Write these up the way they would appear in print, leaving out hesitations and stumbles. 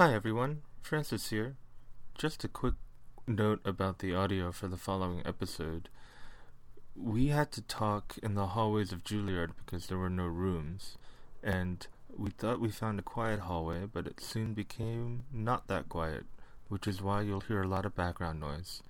Hi everyone, Francis here. Just a quick note about the audio for the following episode. We had to talk in the hallways of Juilliard because there were no rooms, and we thought we found a quiet hallway, but it soon became not that quiet, which is why you'll hear a lot of background noise.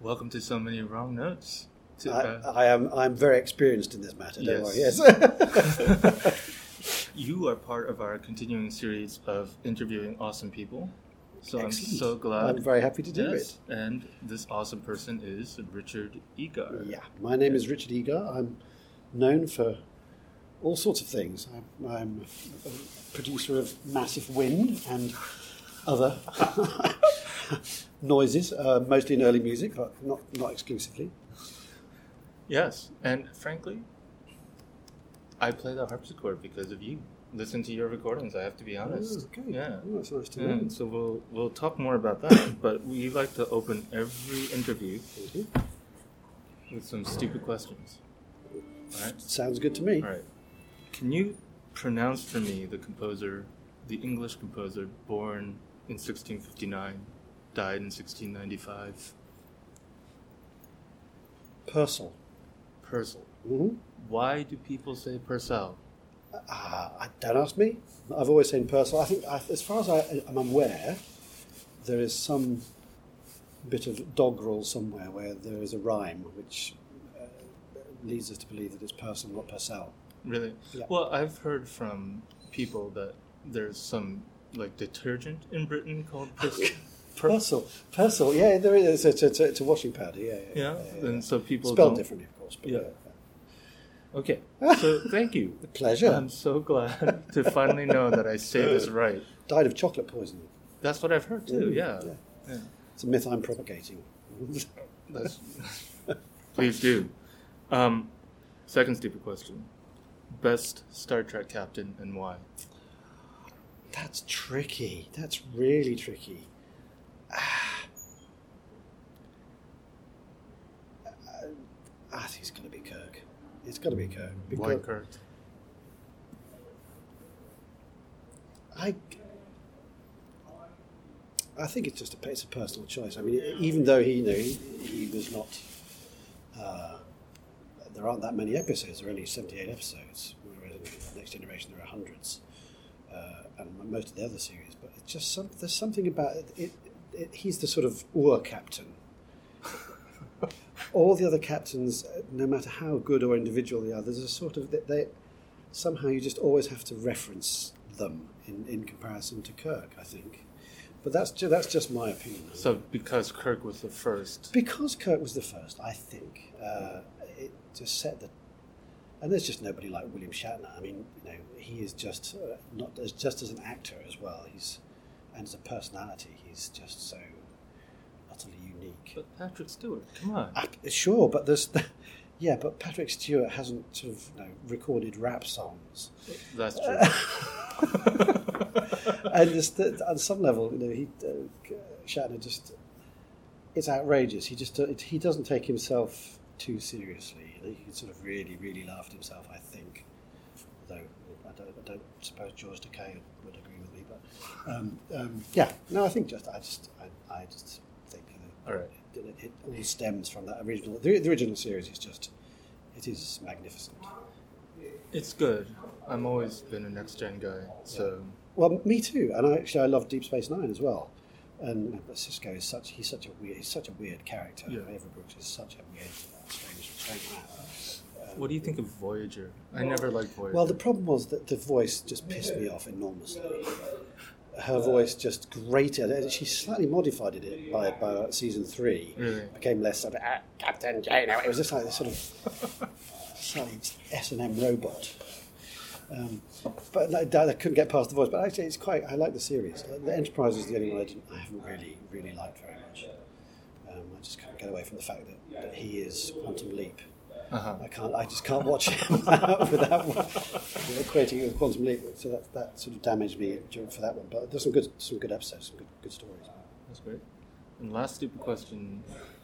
Welcome to So Many Wrong Notes. I'm very experienced in this matter, don't worry. You are part of our continuing series of interviewing awesome people. So excellent. I'm so glad. I'm very happy to do it. And this awesome person is Richard Egarr. Yeah, my name is Richard Egarr. I'm known for all sorts of things. I'm a producer of massive wind and other noises, mostly in early music, not exclusively. Yes, and frankly, I play the harpsichord because of you. Listen to your recordings, I have to be honest. Oh, okay. Yeah. Oh, that's nice to know. So we'll talk more about that, but we like to open every interview with some stupid questions. All right? Sounds good to me. All right. Can you pronounce for me the English composer born in 1659, died in 1695? Purcell. Purcell. Mm-hmm. Why do people say Purcell? Don't ask me. I've always said Purcell. I think, as far as I'm aware, there is some bit of doggerel somewhere where there is a rhyme which leads us to believe that it's Purcell, not Purcell. Really? Yeah. Well, I've heard from people that there's some detergent in Britain called Purcell. Purcell, yeah, there is. It's a washing powder, yeah. And so people spelled differently, of course. But yeah. Okay, so thank you. A pleasure. I'm so glad to finally know that I say this right. Died of chocolate poisoning. That's what I've heard too. Yeah. It's a myth I'm propagating. Please do. Second stupid question: best Star Trek captain and why? That's tricky. That's really tricky. I think it's going to be Kirk. Why Kirk? I think it's just a personal choice. I mean, even though he was not... there aren't that many episodes. There are only 78 episodes. Whereas in Next Generation there are hundreds. And most of the other series, but it's just there's something about it. He's the sort of captain. All the other captains, no matter how good or individual they are, there's a sort of they somehow you just always have to reference them in comparison to Kirk, I think. But that's just my opinion. So because Kirk was the first, I think it just set the. And there's just nobody like William Shatner. I mean, he is just not as just as an actor as well. And as a personality, he's just so utterly unique. But Patrick Stewart, come on. Sure, but but Patrick Stewart hasn't sort of recorded rap songs. That's true. And on some level, Shatner just—it's outrageous. He just—he doesn't take himself too seriously. He sort of really, really laughed himself, I think. Though I don't suppose George Takei would agree with me, but I just think that it all stems from that original. The original series is it is magnificent. It's good. I'm always been a Next Gen guy. So well, me too. And I love Deep Space Nine as well. And Cisco is such a weird character. Yeah. Avery Brooks is such a weird, strange man. What do you think of Voyager? I never liked Voyager. Well, the problem was that the voice just pissed me off enormously. Her voice just grated. She slightly modified it by season 3. Really? It became less sort of Captain Jane. It was just like this sort of slightly S&M robot. But I couldn't get past the voice. But actually, I like the series. The Enterprise is the only one I haven't really, really liked very much. I just can't get away from the fact that he is Quantum Leap. Uh-huh. I just can't watch him without equating it with Quantum Leap. So that sort of damaged me for that one. But there's some good episodes, some good stories. That's great. And last stupid question,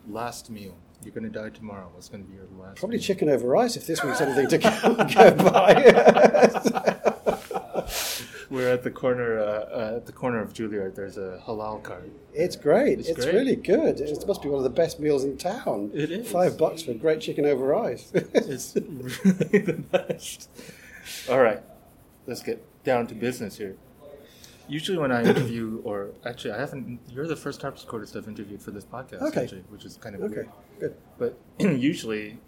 last meal. You're going to die tomorrow. What's going to be your last Probably meal? Chicken over rice if this week's anything to go by. We're at the corner of Juilliard. There's a halal cart. It's great. It's great. Really good. It must be one of the best meals in town. It is. $5 for great chicken over rice. It's really the best. All right. Let's get down to business here. Usually when I interview, or actually I haven't, you're the first harpsichordist I've interviewed for this podcast, actually, which is kind of weird. Good. But usually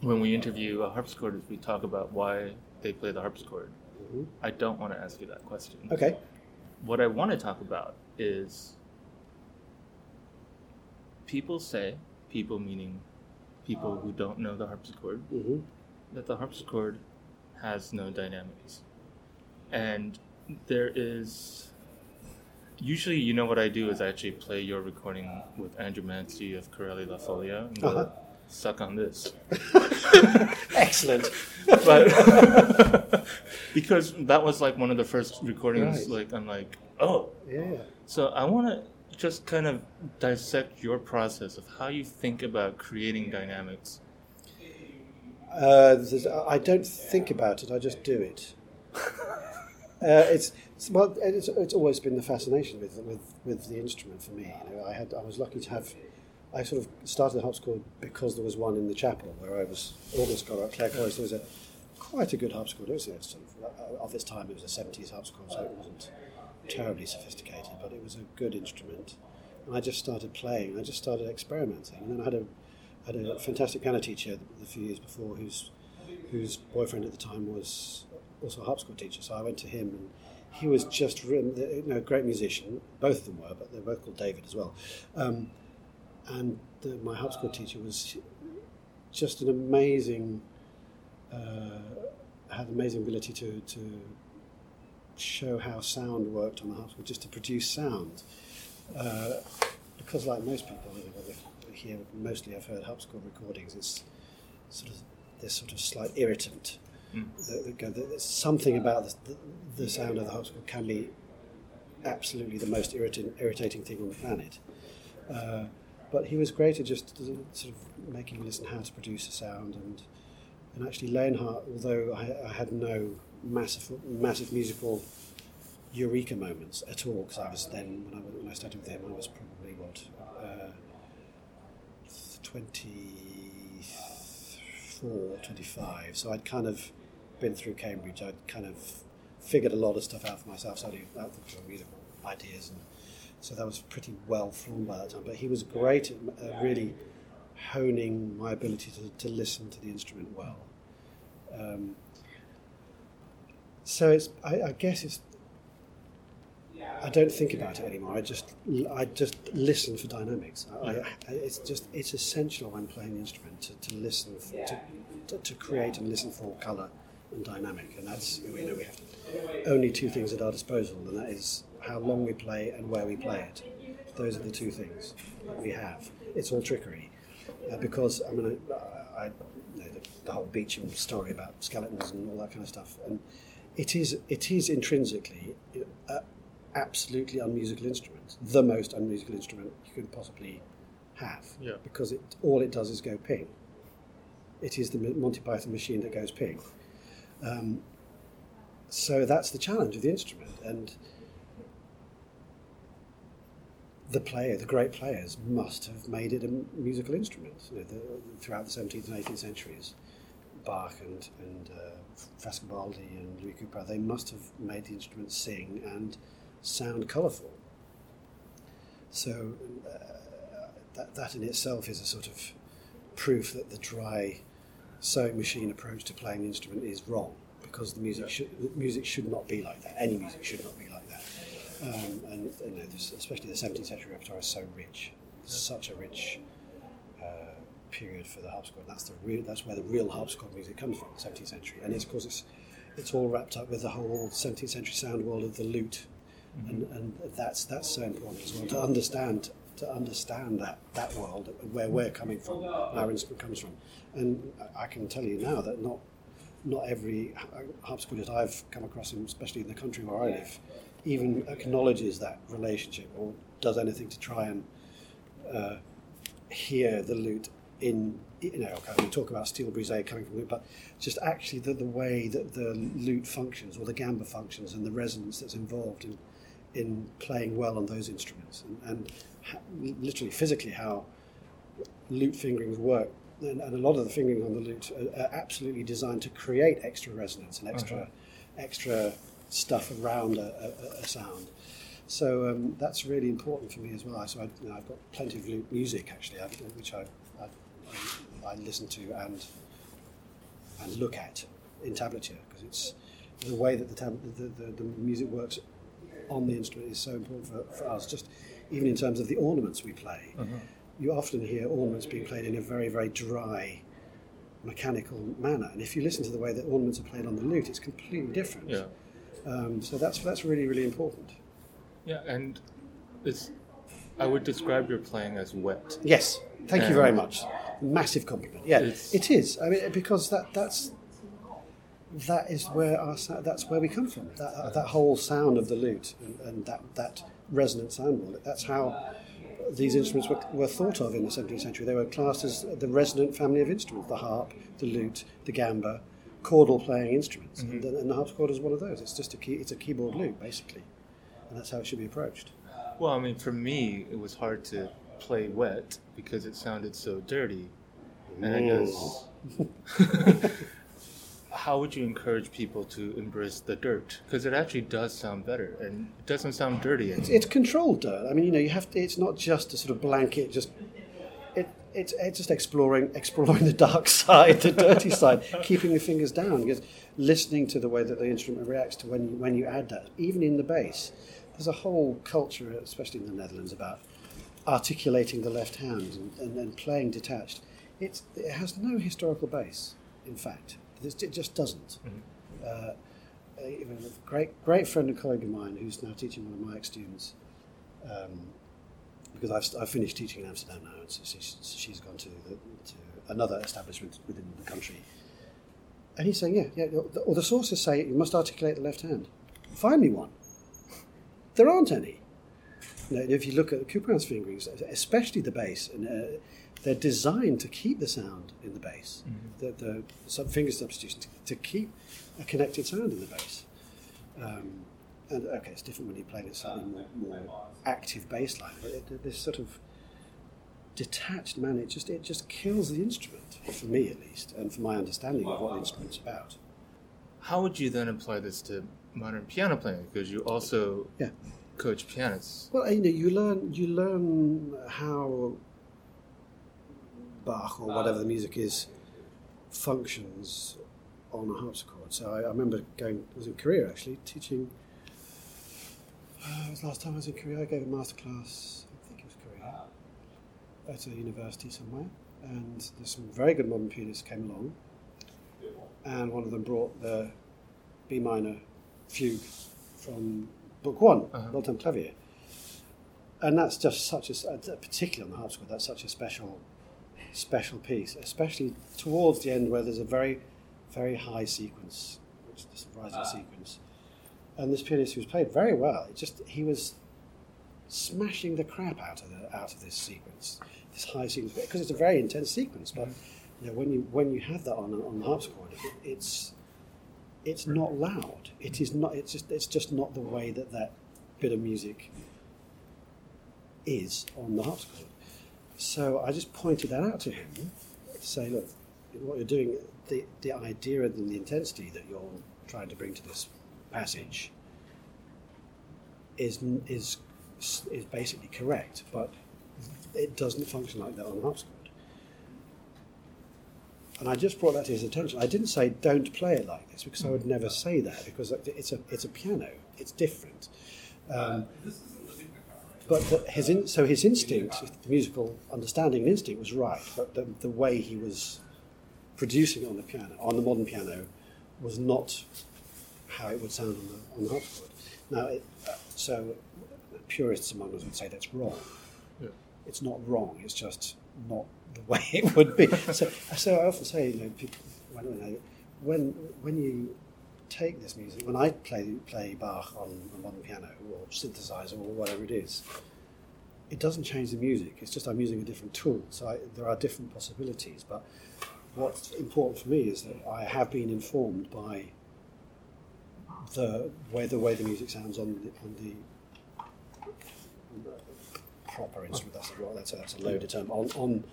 when we interview a harpsichordist, we talk about why they play the harpsichord. Mm-hmm. I don't want to ask you that question. Okay. What I want to talk about is people say, people meaning people who don't know the harpsichord, mm-hmm. that the harpsichord has no dynamics. And there is, usually, you know what I do is I actually play your recording with Andrew Manze of Corelli, La Folia, and go, suck on this. Excellent. But because that was like one of the first recordings, like I'm like, oh. Yeah. So I want to just kind of dissect your process of how you think about creating dynamics. I don't think about it, I just do it. It's always been the fascination with the instrument for me. You know, I was lucky to have. I sort of started the harpsichord because there was one in the chapel where I was organ scholar at Clare College. There was quite a good harpsichord. It was of its time. It was a 70s harpsichord, so it wasn't terribly sophisticated, but it was a good instrument. And I just started playing. I just started experimenting. And then I had a fantastic piano teacher a few years before, whose boyfriend at the time was also a harpsichord teacher, so I went to him, and he was just a great musician. Both of them were, but they were both called David as well. And my harpsichord teacher was just an amazing, had amazing ability to show how sound worked on the harpsichord, just to produce sound. Because like most people here, mostly I've heard harpsichord recordings, it's sort of this sort of slight irritant. Something about the sound of the harpsichord can be absolutely the most irritating thing on the planet. But he was great at just sort of making me listen how to produce a sound. And actually Leonhardt, although I had no massive musical eureka moments at all, because I was then, when I studied with him, I was probably, 24, 25, so I'd kind of been through Cambridge, I'd kind of figured a lot of stuff out for myself, so I did out the musical ideas, and so that was pretty well formed by that time. But he was great at really honing my ability to listen to the instrument well. So it's, I guess it's, I don't think about it anymore. I just listen for dynamics. It's essential when playing the instrument to listen to create and listen for colour and dynamic, and that's, we have only two things at our disposal, and that is how long we play and where we play it. Those are the two things that we have. It's all trickery, because I know the whole Beecham story about skeletons and all that kind of stuff, and it is intrinsically absolutely unmusical instrument, the most unmusical instrument you could possibly have, because all it does is go ping. It is the Monty Python machine that goes ping. So that's the challenge of the instrument, and the great players must have made it a musical instrument throughout the 17th and 18th centuries. Bach and Frescobaldi and Louis Couperin, they must have made the instrument sing and sound colourful. So that in itself is a sort of proof that the dry sewing machine approach to playing the instrument is wrong, because the music should not be like that. Any music should not be like that. Especially the 17th century repertoire is so rich. It's such a rich period for the harpsichord. That's where the real harpsichord music comes from, the 17th century. And it's all wrapped up with the whole 17th century sound world of the lute. Mm-hmm. And that's so important as well, to understand that world, where we're coming from, our instrument comes from. And I can tell you now that not every harpsichordist I've come across, especially in the country where I live, even acknowledges that relationship or does anything to try and hear the lute in, you know, okay, we talk about steel brise coming from the lute, but just actually the way that the lute functions or the gamba functions and the resonance that's involved in playing well on those instruments, and literally physically how lute fingerings work. And a lot of the fingerings on the lute are absolutely designed to create extra resonance and extra stuff around a sound. So that's really important for me as well. So I've got plenty of lute music actually, which I listen to and look at in tablature, because it's the way that the music works on the instrument is so important for us. Just even in terms of the ornaments we play. Mm-hmm. You often hear ornaments being played in a very, very dry, mechanical manner. And if you listen to the way that ornaments are played on the lute, it's completely different. Yeah. So that's really, really important. Yeah, and I would describe your playing as wet. Yes, thank you very much. Massive compliment. Yeah, it is. I mean, because that is where that's where we come from. That whole sound of the lute and that resonant soundboard. That's how these instruments were thought of in the 17th century. They were classed as the resonant family of instruments: the harp, the lute, the gamba, chordal-playing instruments. Mm-hmm. And the harpsichord is one of those. It's just it's a keyboard lute, basically, and that's how it should be approached. Well, I mean, for me, it was hard to play wet because it sounded so dirty. And I guess, how would you encourage people to embrace the dirt? Because it actually does sound better, and it doesn't sound dirty anymore. It's controlled dirt. I mean, you know, you have to. It's not just a sort of blanket. It's just exploring the dark side, the dirty side, keeping your fingers down, because listening to the way that the instrument reacts to when you add that, even in the bass. There's a whole culture, especially in the Netherlands, about articulating the left hand and playing detached. It has no historical base, in fact. It just doesn't. Mm-hmm. A great friend and colleague of mine who's now teaching one of my ex-students, because I've finished teaching in Amsterdam now, and so she's gone to another establishment within the country. And he's saying, the sources say you must articulate the left hand. Find me one. There aren't any. You know, if you look at Couperin's fingerings, especially the bass, and they're designed to keep the sound in the bass, mm-hmm. the finger substitution to keep a connected sound in the bass. And okay, it's different when you're playing a slightly more active bass line, but this sort of detached manner, it just kills the instrument, for me at least, and for my understanding of what the instrument's about. How would you then apply this to modern piano playing? Because you also coach pianists. Well, you know, you learn how Bach or whatever the music is functions on a harpsichord. So I remember I was in Korea actually teaching. It was the last time I was in Korea. I gave a masterclass. I think it was Korea, at a university somewhere, and there's some very good modern pianists came along, and one of them brought the B minor fugue from Book One, Wohltemperierte Clavier, and that's just such a particularly on the harpsichord. That's such a special piece, especially towards the end where there's a very, very high sequence, which is this rising sequence. And this pianist, who's played very well, he was smashing the crap out of this sequence, this high sequence, because it's a very intense sequence. But you know, when you have that on the harpsichord, it's not loud. It is not. It's just not the way that bit of music is on the harpsichord. So I just pointed that out to him, to say, look, what you're doing, the idea and the intensity that you're trying to bring to this passage is basically correct, but it doesn't function like that on the harpsichord. And I just brought that to his attention. I didn't say don't play it like this, because I would never say that, because it's a piano, it's different. But his instinct, the musical understanding and instinct was right, but the way he was producing it on the piano, on the modern piano, was not how it would sound on the harpsichord. Now, so purists among us would say that's wrong. Yeah. It's not wrong, it's just not the way it would be. So I often say, you know, people, when you take this music, when I play Bach on a modern piano or synthesizer or whatever it is, it doesn't change the music. It's just I'm using a different tool. So there are different possibilities. But what's important for me is that I have been informed by the way the music sounds on the proper instrument. That's a loaded term. On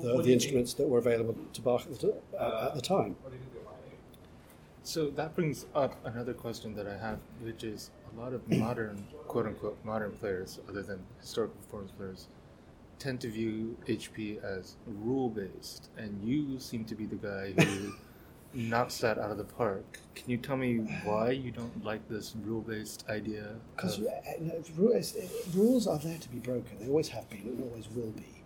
the instruments that were available to Bach at the time. So that brings up another question that I have, which is a lot of modern, quote-unquote, modern players, other than historical performance players, tend to view HP as rule-based, and you seem to be the guy who knocks that out of the park. Can you tell me why you don't like this rule-based idea? Because rules are there to be broken. They always have been and always will be.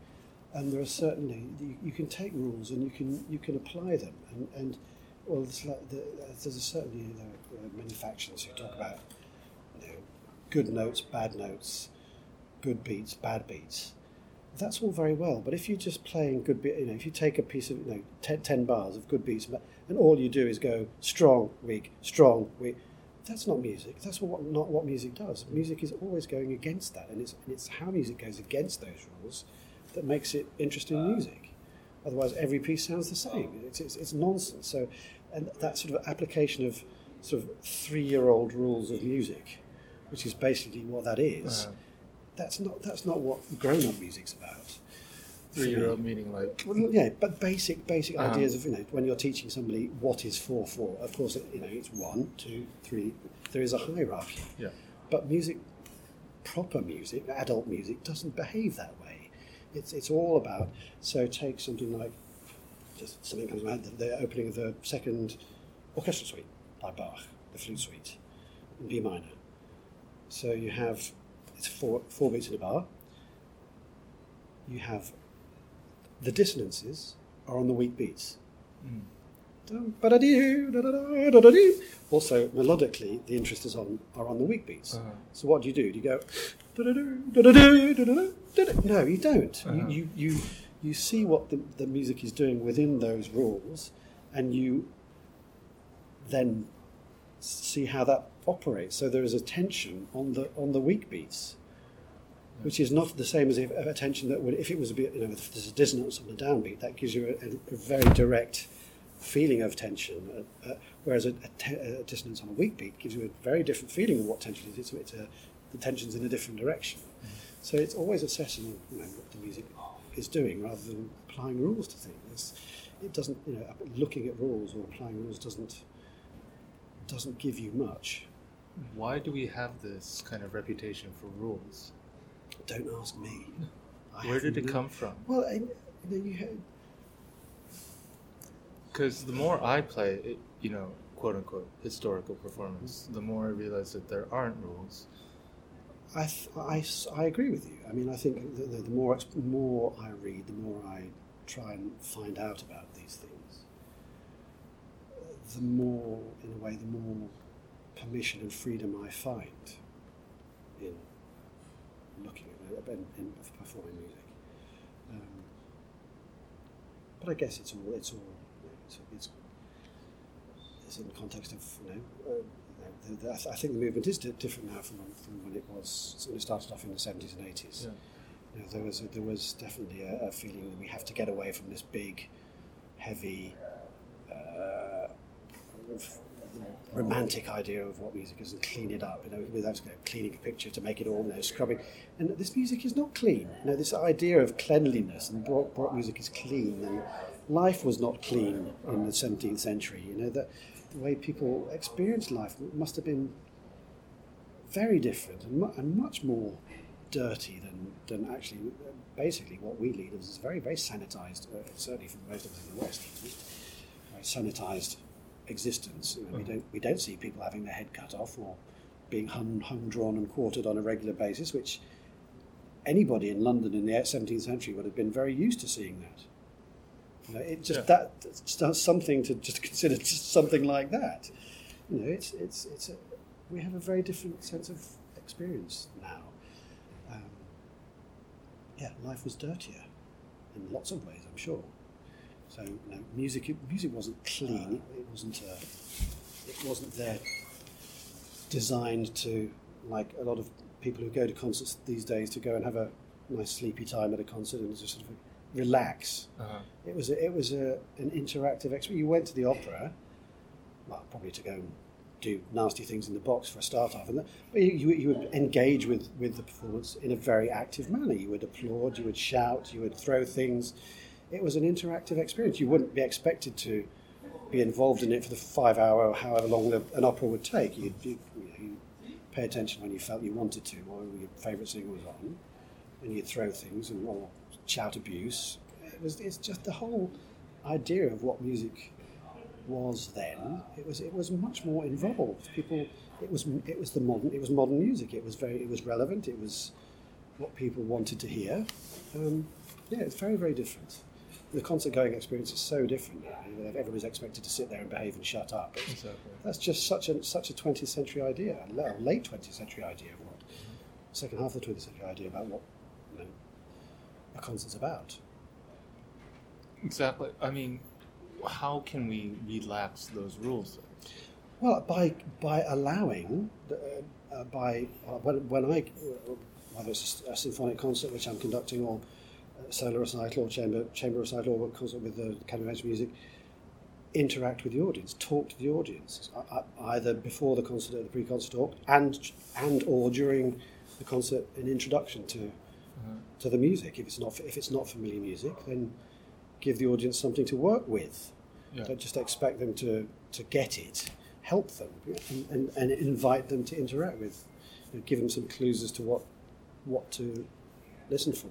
And there are certainly, you can take rules and you can apply them. And well, there's certainly many factions who talk about good notes, bad notes, good beats, bad beats. That's all very well, but if you're just playing good beats, if you take a piece of 10 bars of good beats and all you do is go strong, weak, that's not music. That's not what music does. Music is always going against that, and it's how music goes against those rules that makes it interesting music. Otherwise, every piece sounds the same. It's nonsense. So, and that sort of application of sort of 3-year-old rules of music, which is basically what that is. Uh-huh. That's not what grown-up music's about. 3-year-old meaning like but basic ideas of when you're teaching somebody what is 4/4. Of course, it's 1, 2, 3. There is a hierarchy. Yeah. But music, proper music, adult music, doesn't behave that way. It's all about, so take something like, just something comes to mind, the opening of the second orchestral suite by Bach, the flute suite, in B minor. So you have, it's four beats in a bar. You have, the dissonances are on the weak beats. Also, melodically, the interest are on the weak beats. Uh-huh. So what do? Do you go... No, you don't. Uh-huh. You see what the music is doing within those rules, and you then see how that operates. So there is a tension on the weak beats, which is not the same as a tension that would, if it was a bit, if there's a dissonance on the downbeat, that gives you a very direct feeling of tension, whereas a dissonance on a weak beat gives you a very different feeling of what tension it is. The tension's in a different direction. Mm. So it's always assessing what the music is doing rather than applying rules to things. It doesn't, looking at rules or applying rules doesn't give you much. Why do we have this kind of reputation for rules? Don't ask me. Where did it come from? Well, because the more I play, quote unquote, historical performance, the more I realize that there aren't rules. I agree with you. I mean, I think the more I read, the more I try and find out about these things, the more, in a way, the more permission and freedom I find in looking at and performing music. But I guess it's in the context of I think the movement is different now from when it was. It started off in the 70s and 80s. Yeah. There was definitely a feeling that we have to get away from this big, heavy, romantic idea of what music is and clean it up. Without cleaning a picture to make it all scrubbing. And this music is not clean. This idea of cleanliness and Baroque music is clean. And life was not clean in the 17th century. The way people experienced life must have been very different and much more dirty than actually basically what we lead as is very, very sanitized, certainly for most of us in the West, very sanitized existence. We don't see people having their head cut off or being hung, drawn and quartered on a regular basis, which anybody in London in the 17th century would have been very used to seeing that. That's something to just consider, just something like that. We have a very different sense of experience now. Life was dirtier in lots of ways, I'm sure. So music wasn't clean. It wasn't there designed to, like a lot of people who go to concerts these days, to go and have a nice sleepy time at a concert and just sort of relax. Uh-huh. It was an interactive experience. You went to the opera, well, probably to go and do nasty things in the box for a start off, but you would engage with the performance in a very active manner. You would applaud, you would shout, you would throw things. It was an interactive experience. You wouldn't be expected to be involved in it for the 5 hour or however long an opera would take. You'd pay attention when you felt you wanted to, or your favourite singer was on, and you'd throw things and or shout abuse. It's just the whole idea of what music was then. It was much more involved. It was modern music. It was relevant. It was what people wanted to hear. It's very, very different. The concert going experience is so different now. Everybody's expected to sit there and behave and shut up. Exactly. That's just such a 20th century idea, a late 20th century idea of what, second half of the 20th century idea about what a concert's about. Exactly. I mean, how can we relax those rules? Well, by allowing, whether it's a symphonic concert which I'm conducting or solo recital or chamber recital or concert with the accompanying music, interact with the audience, talk to the audience, either before the concert at the pre-concert talk and or during the concert, an introduction to the music. If it's not familiar music, then give the audience something to work with. Yeah. Don't just expect them to get it. Help them and invite them to interact with. Give them some clues as to what to listen for.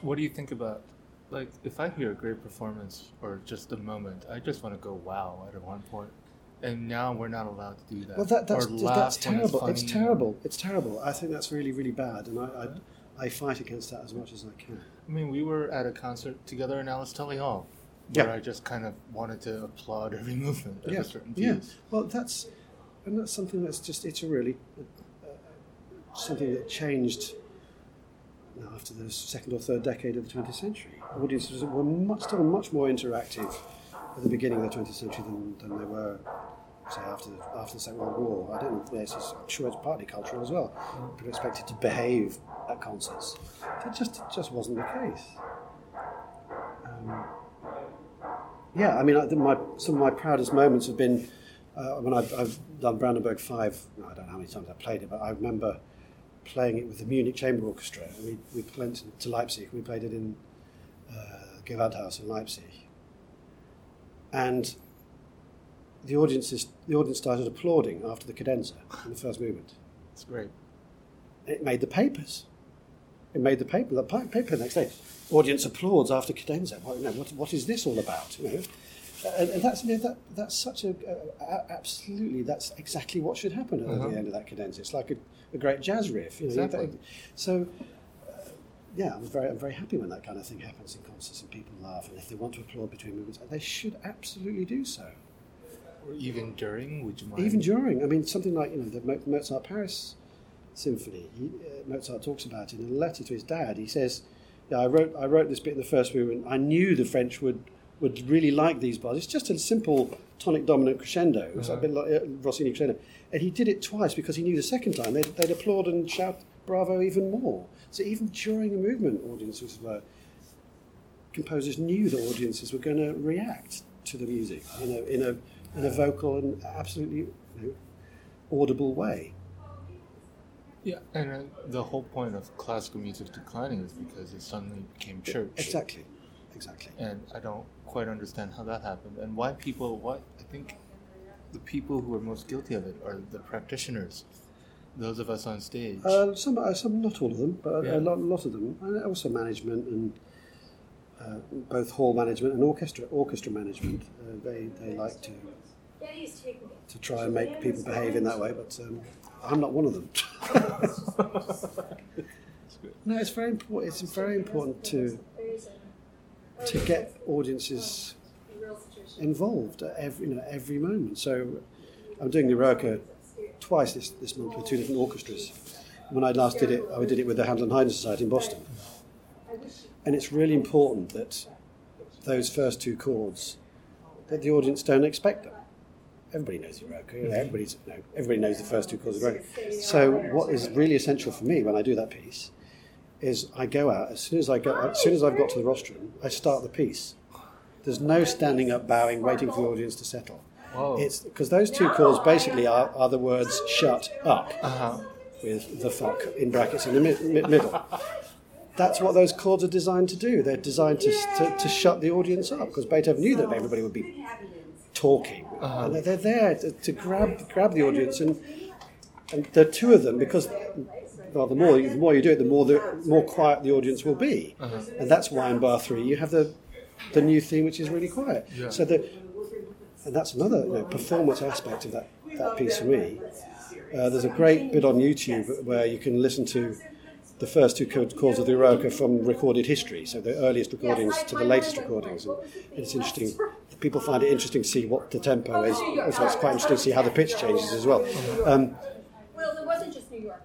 What do you think about, like, if I hear a great performance or just a moment, I just want to go wow at one point. And now we're not allowed to do that. Well, that's terrible. It's terrible. I think that's really, really bad. And I fight against that as much as I can. I mean, we were at a concert together in Alice Tully Hall, where I just kind of wanted to applaud every movement at a certain piece. Yeah. Well, that's something that's just, it's a really something that changed now after the second or third decade of the 20th century. Audiences were still much more interactive at the beginning of the 20th century than they were, say, after the Second World War. I don't know. I'm sure it's partly cultural as well. People expected to behave at concerts. It just wasn't the case. I mean, some of my proudest moments have been when I've done Brandenburg Five. I don't know how many times I played it, but I remember playing it with the Munich Chamber Orchestra. We went to Leipzig. We played it in Gewandhaus in Leipzig, and the audience started applauding after the cadenza in the first movement. That's great. It made the papers. The paper the next day. Audience applauds after cadenza. What is this all about? And that's such a absolutely, that's exactly what should happen at the end of that cadenza. It's like a great jazz riff. Exactly. So, I'm very happy when that kind of thing happens in concerts and people laugh, and if they want to applaud between movements, they should absolutely do so. Or even during, would you mind? Even during. I mean, something like the Mozart Paris Symphony. Mozart talks about it in a letter to his dad. He says, I wrote this bit in the first movement. I knew the French would really like these bars. It's just a simple tonic dominant crescendo. It's a bit like Rossini crescendo. And he did it twice because he knew the second time they'd applaud and shout bravo even more. So even during the movement, composers knew that audiences were going to react to the music in a vocal and absolutely audible way. Yeah, and the whole point of classical music declining is because it suddenly became church. Exactly. And I don't quite understand how that happened and why I think the people who are most guilty of it are the practitioners, those of us on stage. Some, not all of them, but a lot of them. And also management and both hall management and orchestra management. They like to try and make people behave in that way, but I'm not one of them. No, it's very important. It's very important to get audiences involved at every moment. So I'm doing the Eroica twice this month with two different orchestras. When I last did it, I did it with the Handel and Haydn Society in Boston. And it's really important that those first two chords, that the audience don't expect them. Everybody knows Eroica. Everybody knows the first two chords of Eroica. So what is really essential for me when I do that piece is I go out, as soon as I've got to the rostrum, I start the piece. There's no standing up, bowing, waiting for the audience to settle. Whoa. It's because those two calls basically are the words "shut up" with the "fuck" in brackets in the middle. That's what those chords are designed to do. They're designed to shut the audience up, because Beethoven knew that everybody would be talking. And they're there to grab the audience, and there are two of them, because the more you do it, the more quiet the audience will be. And that's why in bar 3 you have the new theme, which is really quiet. Yeah. So and that's another performance aspect of that piece for me. There's a great bit on YouTube where you can listen to the first two chords of the Eroica from recorded history, so the earliest recordings to the latest recordings. And it's interesting. People find it interesting to see what the tempo is. Also, it's quite interesting to see how the pitch changes as well.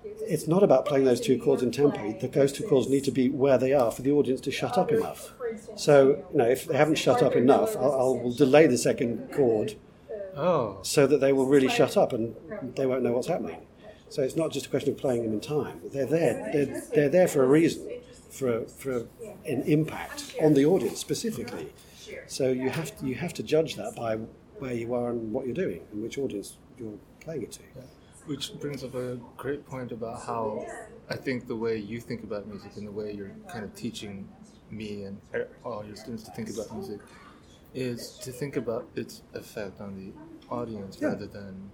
It's not about playing those two chords in tempo. Those two chords need to be where they are for the audience to shut up enough. So, if they haven't shut up enough, I'll delay the second chord so that they will really shut up and they won't know what's happening. So it's not just a question of playing them in time. They're there. They're there for a reason, for an impact on the audience specifically. So you have to judge that by where you are and what you're doing and which audience you're playing it to. Yeah. Which brings up a great point about how I think the way you think about music and the way you're kind of teaching me and all your students to think about music is to think about its effect on the audience rather than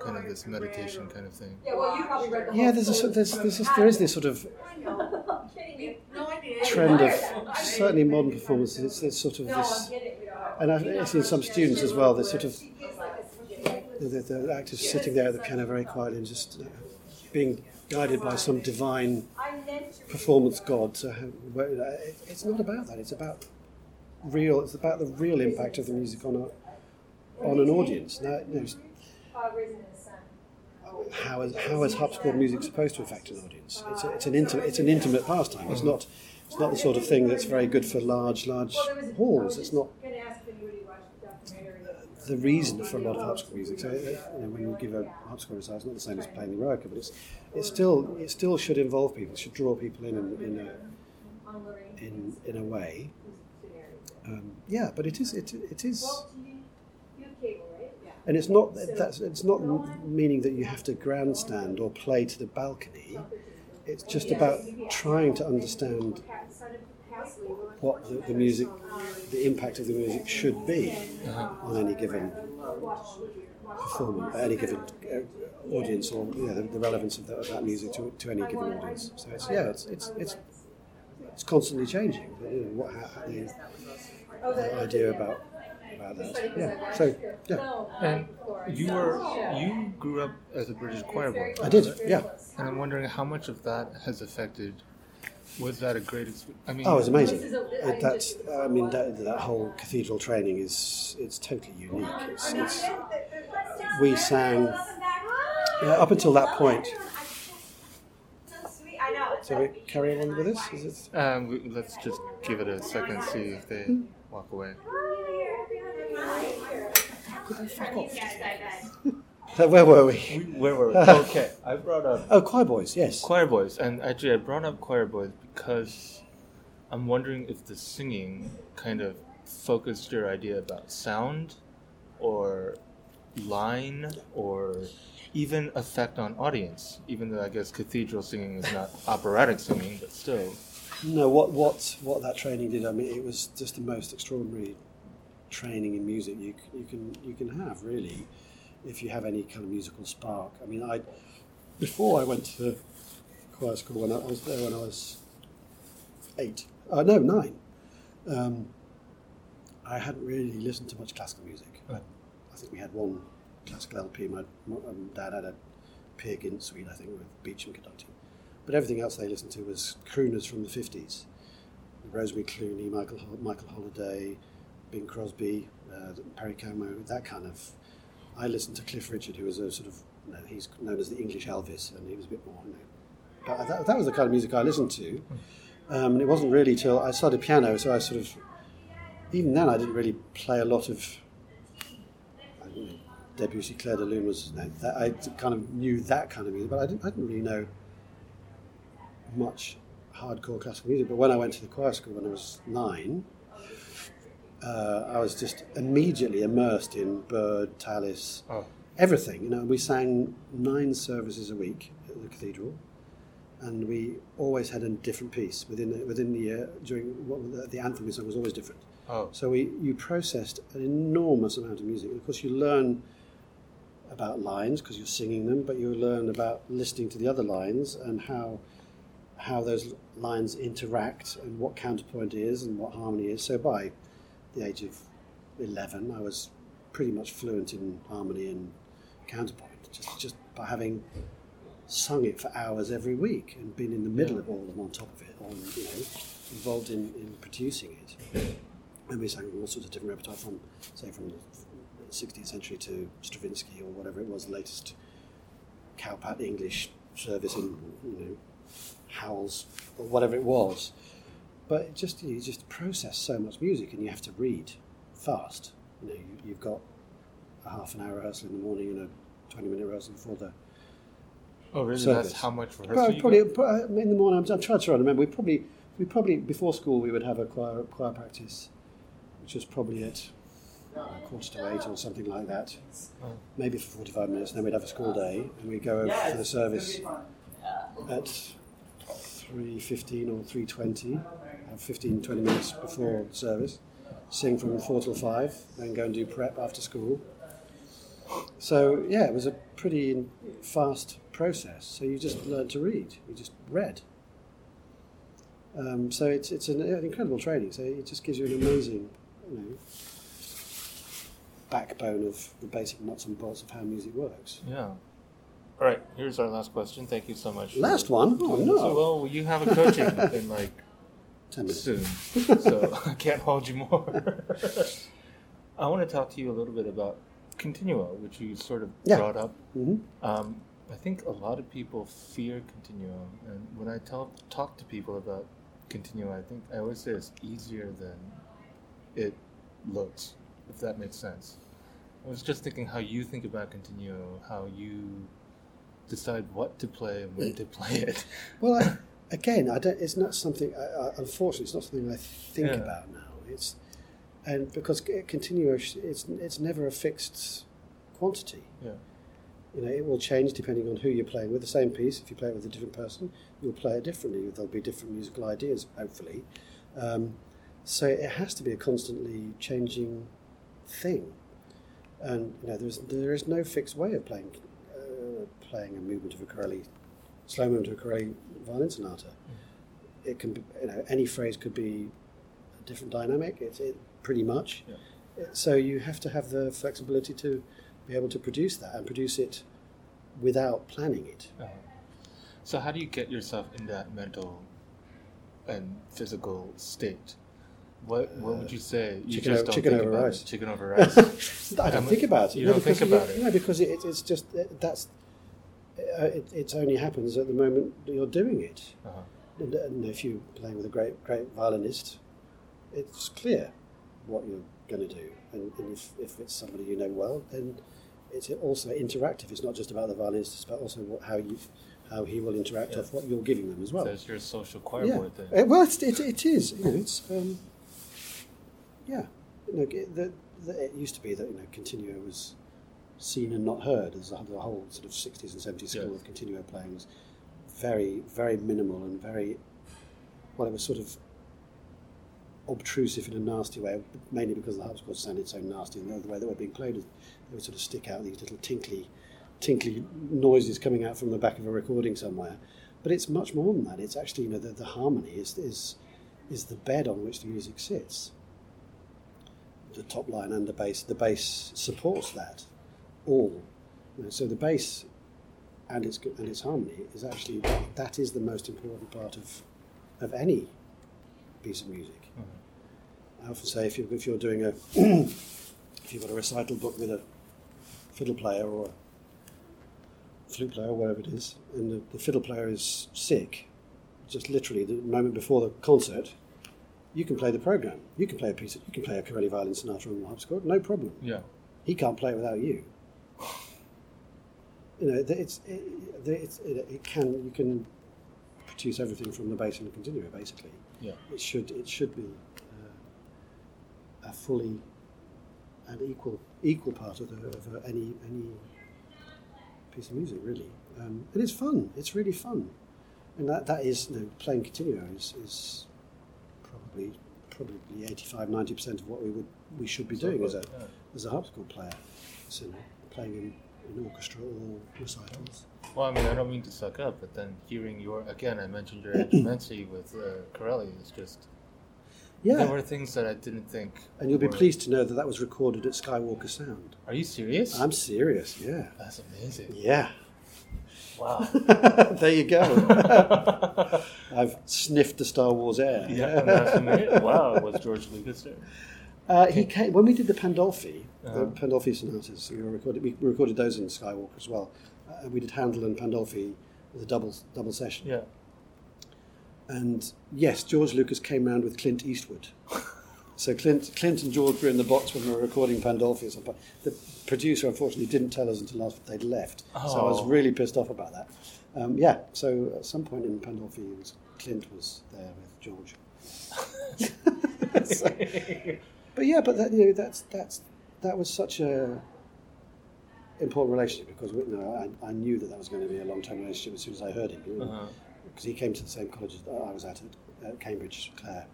kind of this meditation kind of thing. Yeah, well, you probably read the whole there is this sort of trend of certainly modern performances. It's sort of this, and I've seen some students as well. They sort of. The actors sitting there at the piano very quietly and just being guided by some divine performance god. So it's not about that. It's about the real impact of the music on an audience. Now, how is harpsichord music supposed to affect an audience? It's an intimate pastime. It's not the sort of thing that's very good for large halls. It's not the reason for a lot of harpsichord music. So when you give a harpsichord recital, it's not the same as playing the Eroica, but it still should involve people. It should draw people in a way. But it is. And it's not meaning that you have to grandstand or play to the balcony. It's just about trying to understand what the music, the impact of the music should be on any given performance, any given audience, or the relevance of that music to any given audience. So it's constantly changing. The idea about that. Yeah. So And you grew up as a British choir boy. I did. Yeah. And I'm wondering how much of that has affected. Was that a great experience? Oh, it was amazing. That whole cathedral training is totally unique. We sang up until that point. So we carry on with this? Is it? Let's just give it a second, see if they walk away. Fuck off. So where were we? Okay, I brought up... Oh, choir boys, yes. Choir boys, and actually I brought up choir boys because I'm wondering if the singing kind of focused your idea about sound or line or even effect on audience, even though I guess cathedral singing is not operatic singing, but still. No, what that training did, it was just the most extraordinary training in music you can have, really. If you have any kind of musical spark. Before I went to choir school, when I was there when I was 9, I hadn't really listened to much classical music. I think we had one classical LP. My dad had a Peer Gynt suite, I think, with Beecham conducting. But everything else they listened to was crooners from the 50s. Rosemary Clooney, Michael Holliday, Bing Crosby, Perry Como, that kind of... I listened to Cliff Richard, who was a sort of, he's known as the English Elvis, and he was a bit more, But that was the kind of music I listened to. And it wasn't really till I started piano, so I sort of, even then I didn't really play a lot of, Debussy, Claire de Lune was, I kind of knew that kind of music, but I didn't really know much hardcore classical music, but when I went to the choir school when I was 9, I was just immediately immersed in Bird, Tallis, everything. You know, we sang 9 services a week at the cathedral, and we always had a different piece within the year. During the anthem we sang was always different. So you processed an enormous amount of music. Of course, you learn about lines because you're singing them, but you learn about listening to the other lines and how those lines interact and what counterpoint is and what harmony is. So by the age of 11, I was pretty much fluent in harmony and counterpoint, just by having sung it for hours every week and been in the middle of all of them, on top of it, on, you know, involved in producing it. And we sang all sorts of different repertoire from the 16th century to Stravinsky or whatever it was, the latest cowpat English service in, you know, Howells or whatever it was. But it just, you just process so much music, and you have to read fast. You know, you've got a half an hour rehearsal in the morning and a 20-minute rehearsal before the. Oh, really? Service. That's how much rehearsal? Probably in the morning. I'm trying to remember. We probably before school we would have a choir practice, which was probably at 7:45 or something like that, maybe for 45 minutes. Then we'd have a school day, and we'd go over to the service at 3:15 or 3:20, have 15-20 minutes before service, sing from 4 till 5, then go and do prep after school. So yeah, it was a pretty fast process. So you just learned to read. You just read. So it's an incredible training. So it just gives you an amazing, you know, backbone of the basic nuts and bolts of how music works. Yeah. All right, here's our last question. Thank you so much. Last one? Oh, no. So, well, you have a coaching in 10 minutes. Soon, so I can't hold you more. I want to talk to you a little bit about continua, which you sort of brought up. Mm-hmm. I think a lot of people fear continuum, and when I talk to people about continua, I think I always say it's easier than it looks, if that makes sense. I was just thinking how you think about continuum, how you decide what to play and when to play it. Well, it's not something. Unfortunately, it's not something I think about now. And because continuum, it's never a fixed quantity. Yeah. You know, it will change depending on who you're playing with. The same piece, if you play it with a different person, you'll play it differently. There'll be different musical ideas, hopefully. So it has to be a constantly changing thing. And you know, there is no fixed way of playing a movement of a Corelli, slow movement of a Corelli violin sonata. Mm. It can be, you know, any phrase could be a different dynamic. It pretty much. Yeah. So you have to have the flexibility to be able to produce that and produce it without planning it. So how do you get yourself in that mental and physical state? What would you say? You just don't think about it. Chicken over rice. I don't think about it. You don't think about it. No, because it's just it only happens at the moment that you're doing it. Uh-huh. And if you're playing with a great violinist, it's clear what you're going to do, and if it's somebody you know well, then it's also interactive. It's not just about the violinist, but also how he will interact with what you're giving them as well. So it's your social choir board thing. Well, it is. You know, it's it used to be that, you know, continua was seen and not heard. As the whole sort of 60s and 70s school of continua playing was very, very minimal and very, well, it was sort of obtrusive in a nasty way, mainly because the harpsichord sounded so nasty, and the way they were being played, they would sort of stick out these little tinkly noises coming out from the back of a recording somewhere. But it's much more than that. It's actually, you know, the harmony is the bed on which the music sits. The top line and the bass supports that all. You know, so the bass and its harmony is actually that is the most important part of any piece of music. I often say if you're doing a if you've got a recital book with a fiddle player or a flute player, whatever it is, and the fiddle player is sick, just literally the moment before the concert, you can play the program. You can play a Corelli violin sonata on the harpsichord, no problem. Yeah, he can't play it without you. You know, it can produce everything from the bass and continua, basically. Yeah. It should be a fully and equal part of any piece of music, really. And it's fun. It's really fun. And that is, you know, playing continuo is probably 85-90% of what we should be doing as a harpsichord player, so playing in orchestra or recitals. Well, I mean, I don't mean to suck up, but then hearing I mentioned your Andrew Manze with Corelli is just. Yeah. There were things that I didn't think. And you'll be pleased to know that was recorded at Skywalker Sound. Are you serious? I'm serious, yeah. That's amazing. Yeah. Wow. There you go. I've sniffed the Star Wars air. Yeah, that's amazing. Wow, was George Lucas there? He came when we did the Pandolfi, the Pandolfi sonatas. We recorded those in Skywalker as well. We did Handel and Pandolfi as a double session. Yeah. And yes, George Lucas came round with Clint Eastwood. So Clint and George were in the box when we were recording Pandolfi or something. The producer, unfortunately, didn't tell us until after they'd left. Oh. So I was really pissed off about that. Yeah, so at some point in Pandolfi, Clint was there with George. So, but yeah, but that, you know, that was such a important relationship because I knew that was going to be a long-term relationship as soon as I heard him. Because he came to the same college that I was at Cambridge, Clare,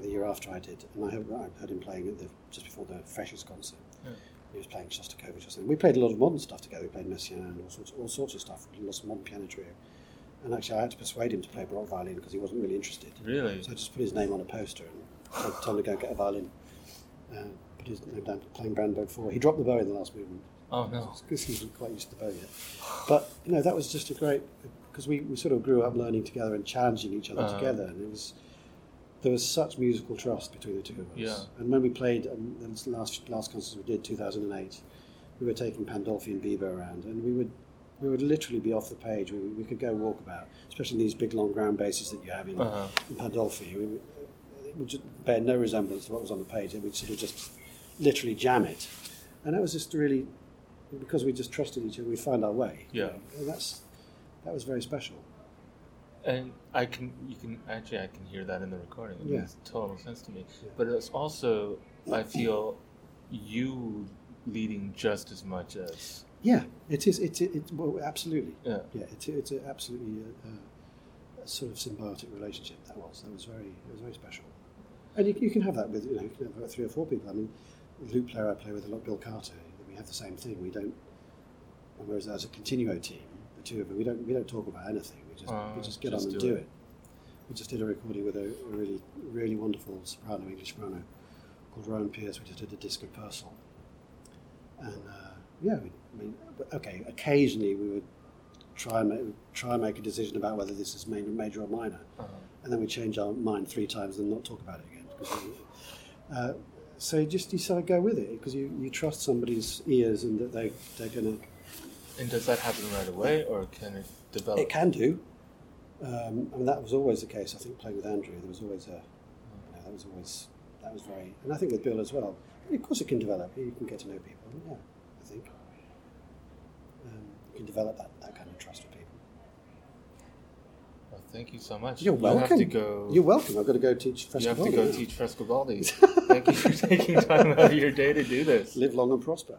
the year after I did, and I heard him playing at just before the Freshers concert. Yeah. He was playing Shostakovich or something. We played a lot of modern stuff together. We played Messiaen and all sorts of stuff. We lots of modern piano trio. And actually, I had to persuade him to play baroque violin because he wasn't really interested. Really? So I just put his name on a poster and told him to go get a violin. Put his name down playing Brandenburg 5. He dropped the bow in the last movement. Oh no! Because he wasn't quite used to the bow yet. But you know, that was just a great, because we sort of grew up learning together and challenging each other together, and it was. There was such musical trust between the two of us. Yeah. And when we played the last concert we did, 2008, we were taking Pandolfi and Bieber around, and we would literally be off the page. We could go walk about, especially these big long ground basses that you have in Pandolfi. It would just bear no resemblance to what was on the page, and we'd sort of just literally jam it. And that was just really, because we just trusted each other, we found our way. Yeah. And that was very special. And I can hear that in the recording. It makes total sense to me. Yeah. But it's also, I feel, you leading just as much as. Yeah, it is. Well, absolutely. Yeah. Yeah. It's absolutely a sort of symbiotic relationship. That was very. It was very special. And you can have that with you can have about 3 or 4 people. I mean, the lute player I play with a lot, Bill Carter. We have the same thing. We don't. Whereas as a continuo team, the two of them, we don't talk about anything. We just get on and do it. We just did a recording with a really, really wonderful soprano, English soprano, called Rowan Pierce. We just did a disc of Purcell. And occasionally we would try and make a decision about whether this is major or minor, and then we change our mind 3 times and not talk about it again. So you just decide to go with it because you trust somebody's ears and that they're going to. And does that happen right away, or can it develop? It can do. I mean, that was always the case. I think playing with Andrew, there was always that was very, and I think with Bill as well. Of course, it can develop. You can get to know people. Yeah, I think you can develop that kind of trust with people. Well, thank you so much. You're welcome. You have to go. You're welcome. I've got to go teach Frescobaldi. You have to go teach Frescobaldi. Thank you for taking time out of your day to do this. Live long and prosper.